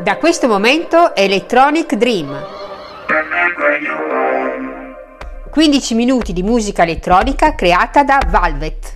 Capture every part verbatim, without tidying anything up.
Da questo momento Electronic Dream. quindici minuti di musica elettronica creata da Velvet.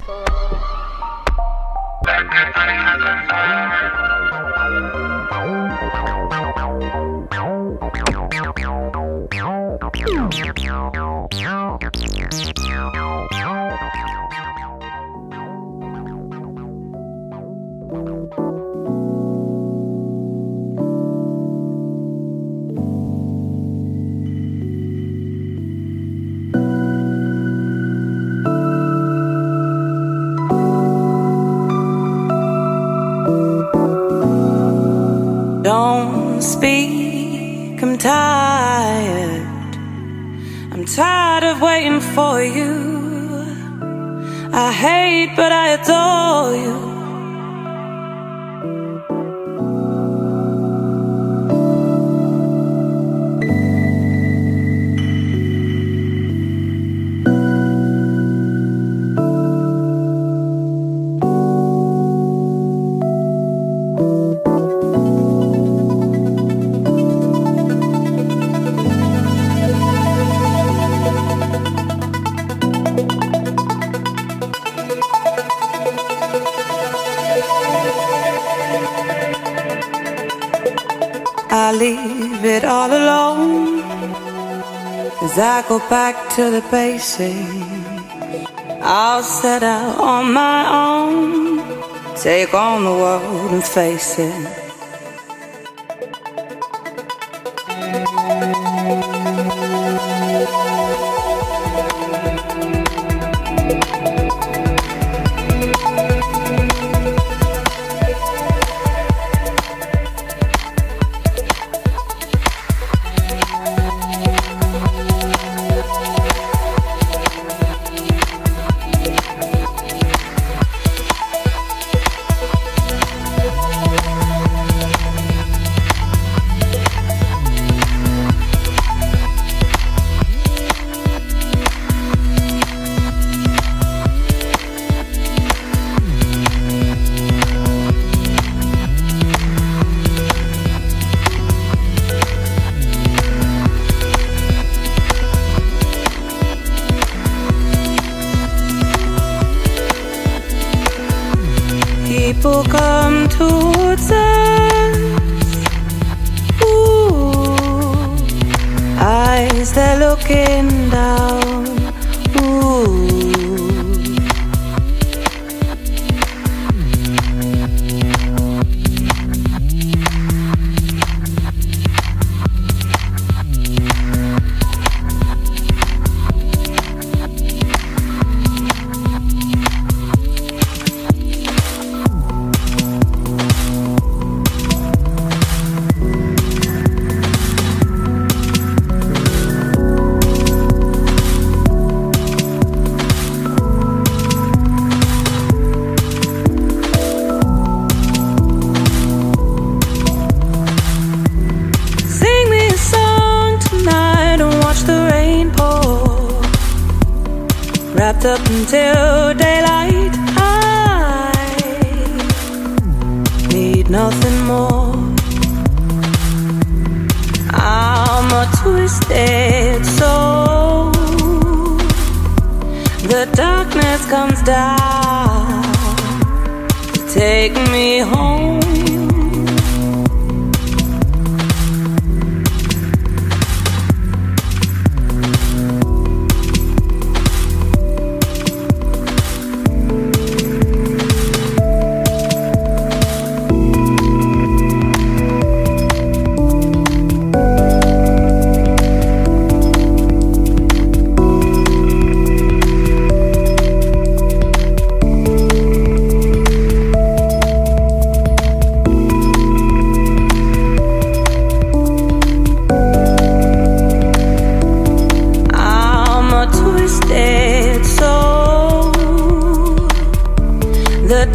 Don't speak, I'm tired. I'm tired of waiting for you. I hate but I adore you. I leave it all alone as I go back to the basics. I'll set out on my own, take on the world and face it. People come towards us, ooh, eyes they're looking down, wrapped up until daylight. I need nothing more. I'm a twisted soul. The darkness comes down to take me home.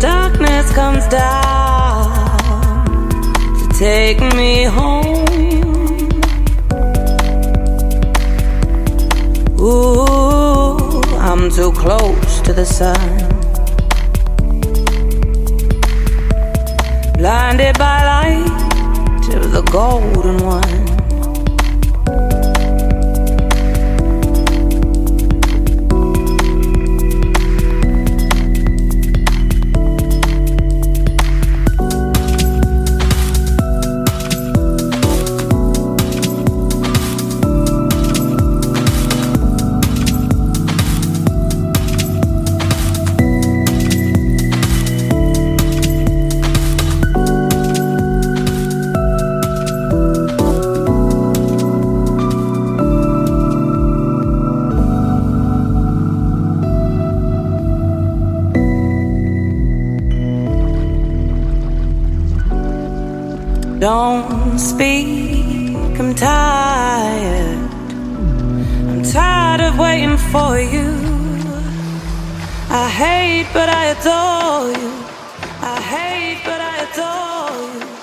Darkness comes down to take me home. Ooh, I'm too close to the sun, blinded by light, golden one. Don't speak, I'm tired. I'm tired of waiting for you. I hate, but I adore you. I hate, but I adore you.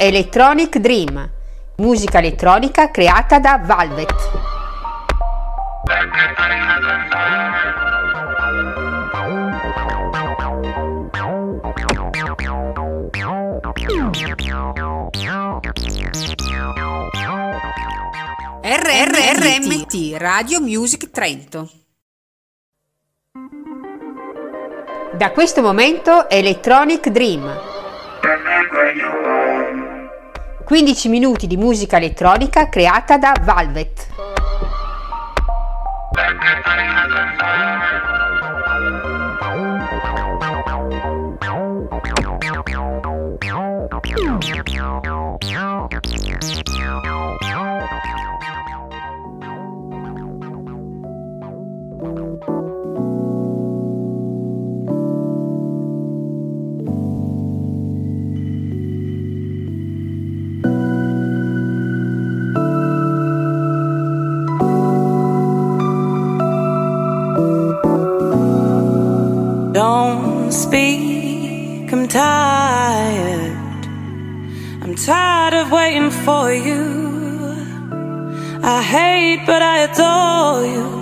Electronic Dream, musica elettronica creata da Velvet. erre erre erre emme ti, Radio Music Trento. Da questo momento Electronic Dream. quindici minuti di musica elettronica creata da Velvet. Don't speak, I'm tired. I'm tired of waiting for you. I hate but I adore you.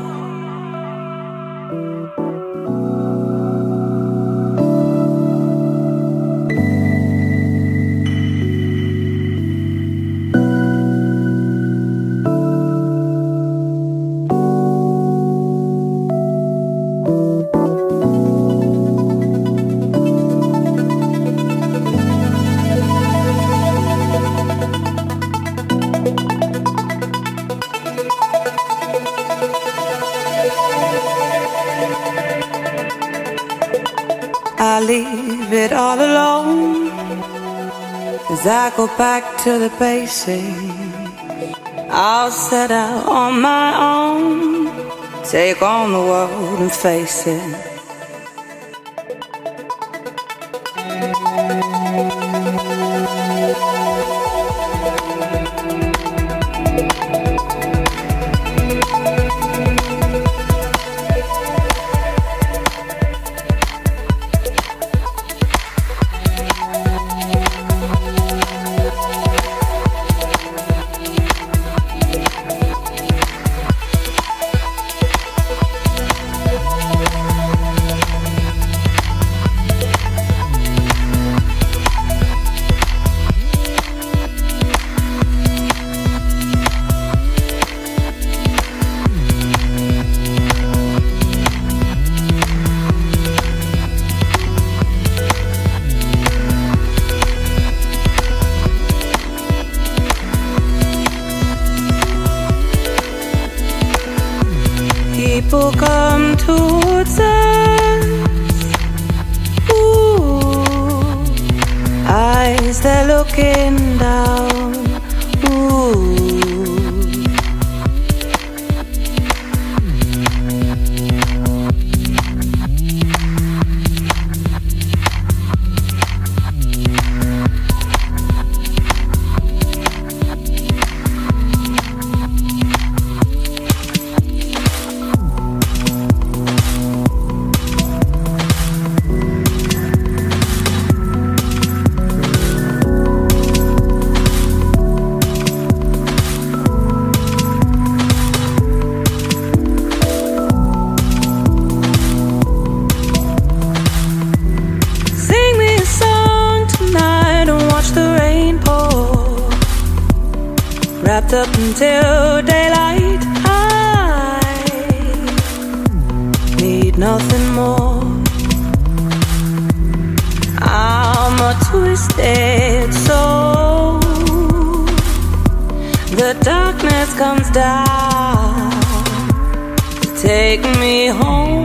I leave it all alone as I go back to the basics. I'll set out on my own, take on the world and face it. People come towards us, ooh, eyes that are looking down, wrapped up until daylight. I need nothing more. I'm a twisted soul. The darkness comes down to take me home.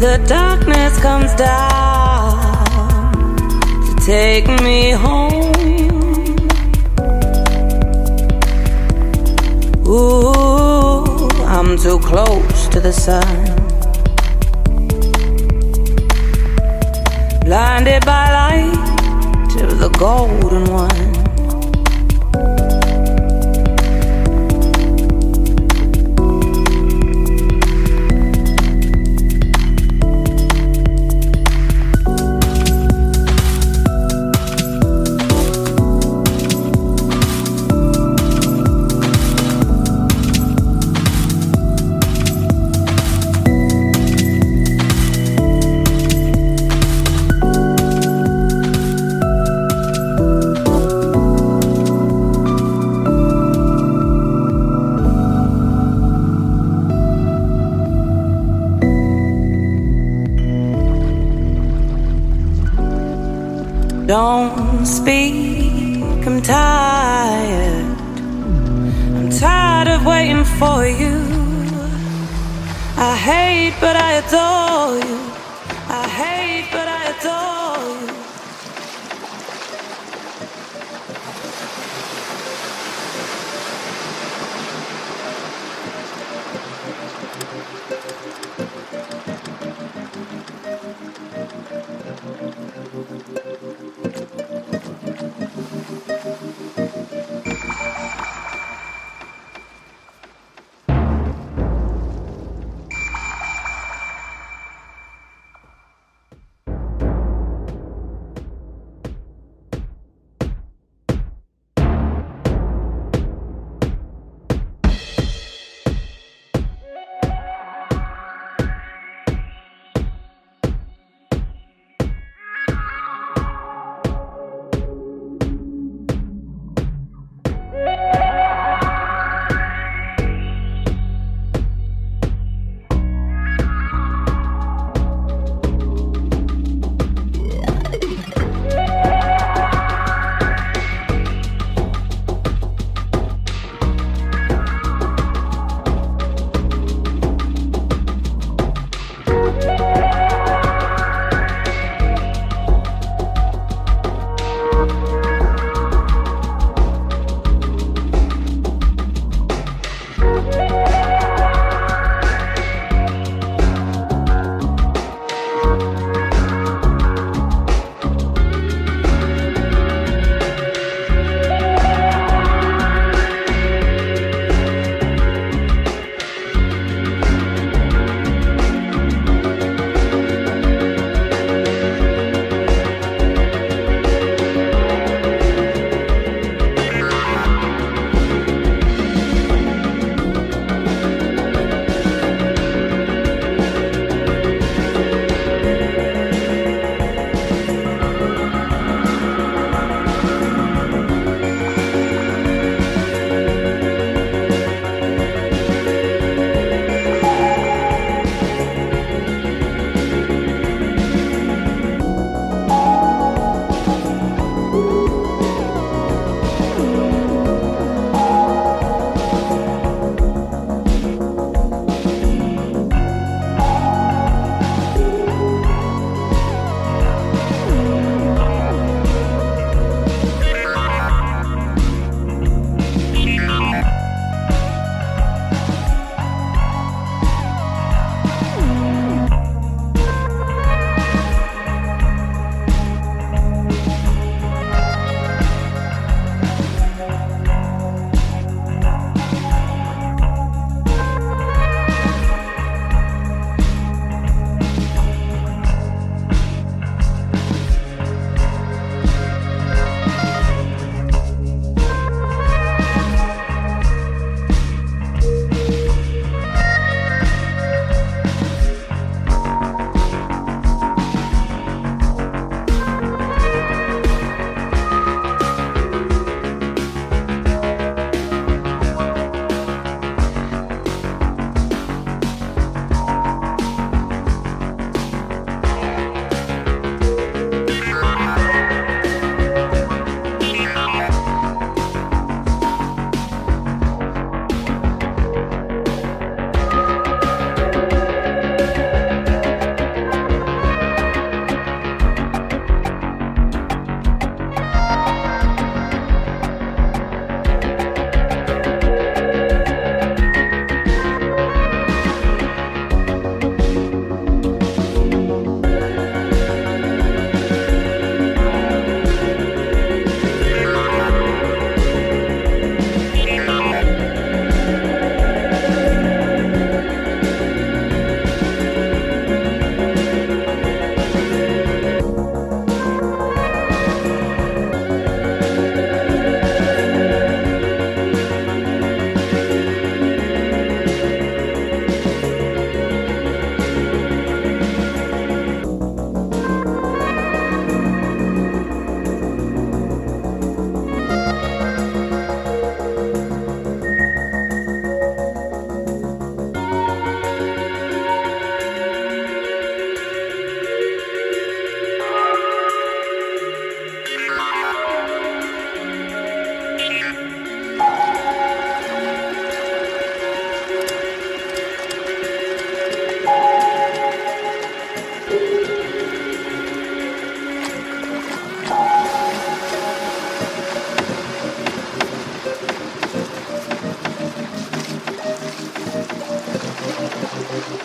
the darkness comes down to take me home. Ooh, I'm too close to the sun, blinded by light of the golden one. Don't speak, I'm tired. I'm tired of waiting for you. I hate, but I adore you. I hate, but I adore you.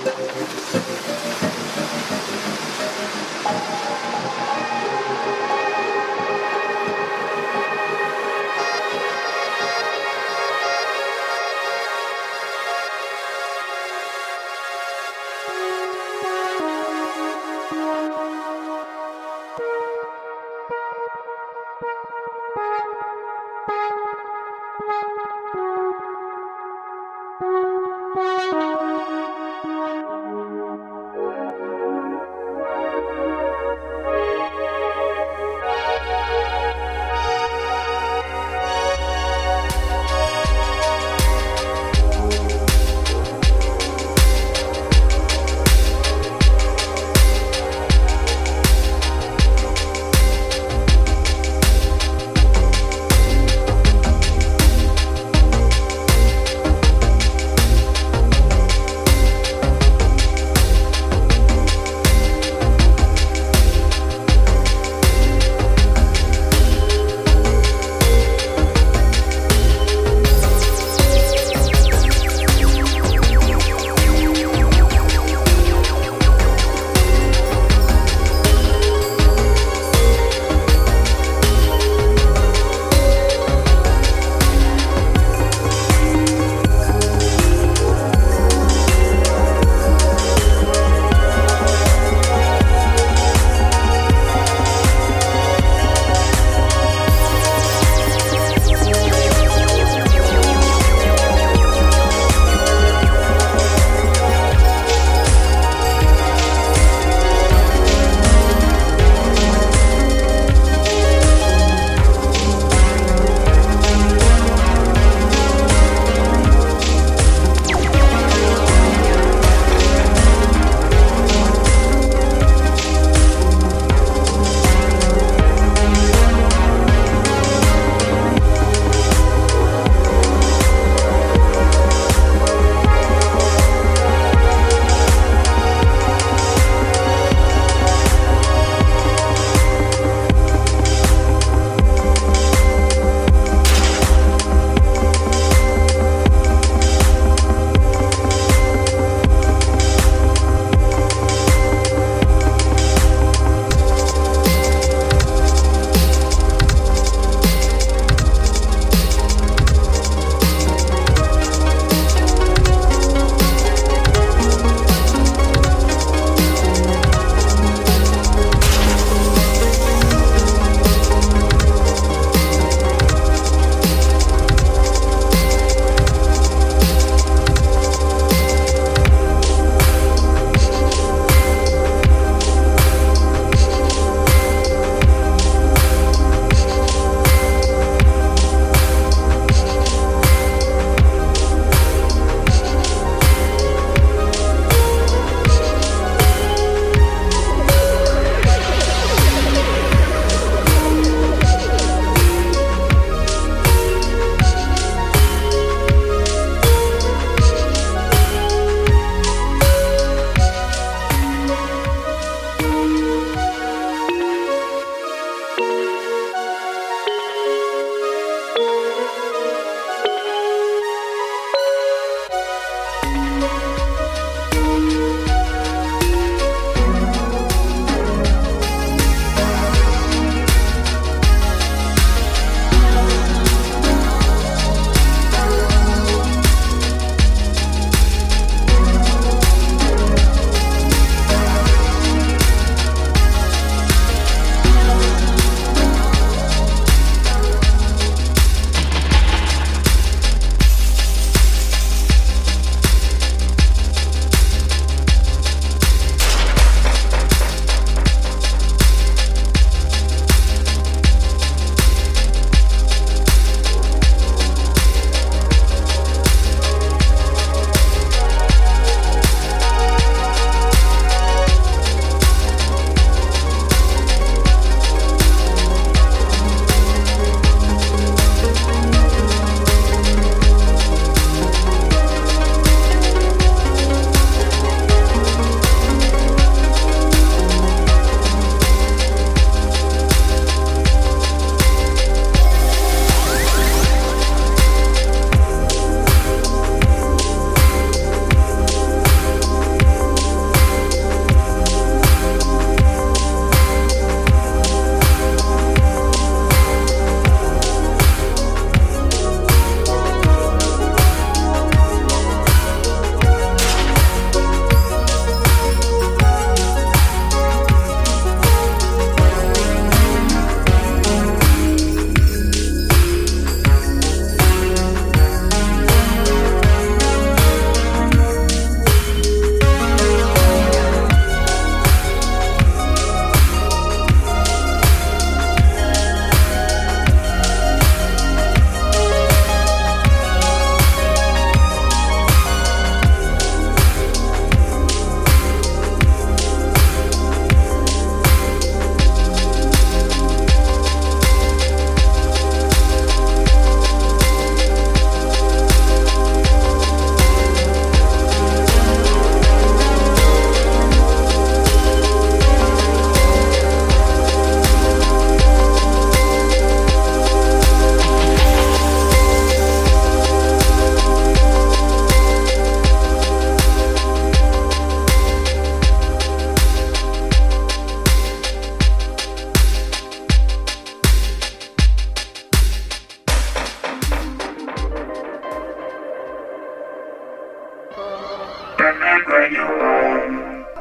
Music.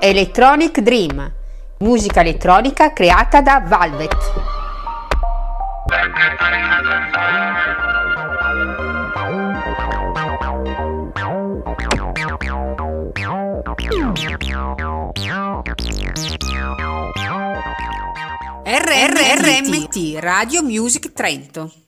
Electronic Dream, musica elettronica creata da Velvet. erre erre erre emme ti, Radio Music Trento.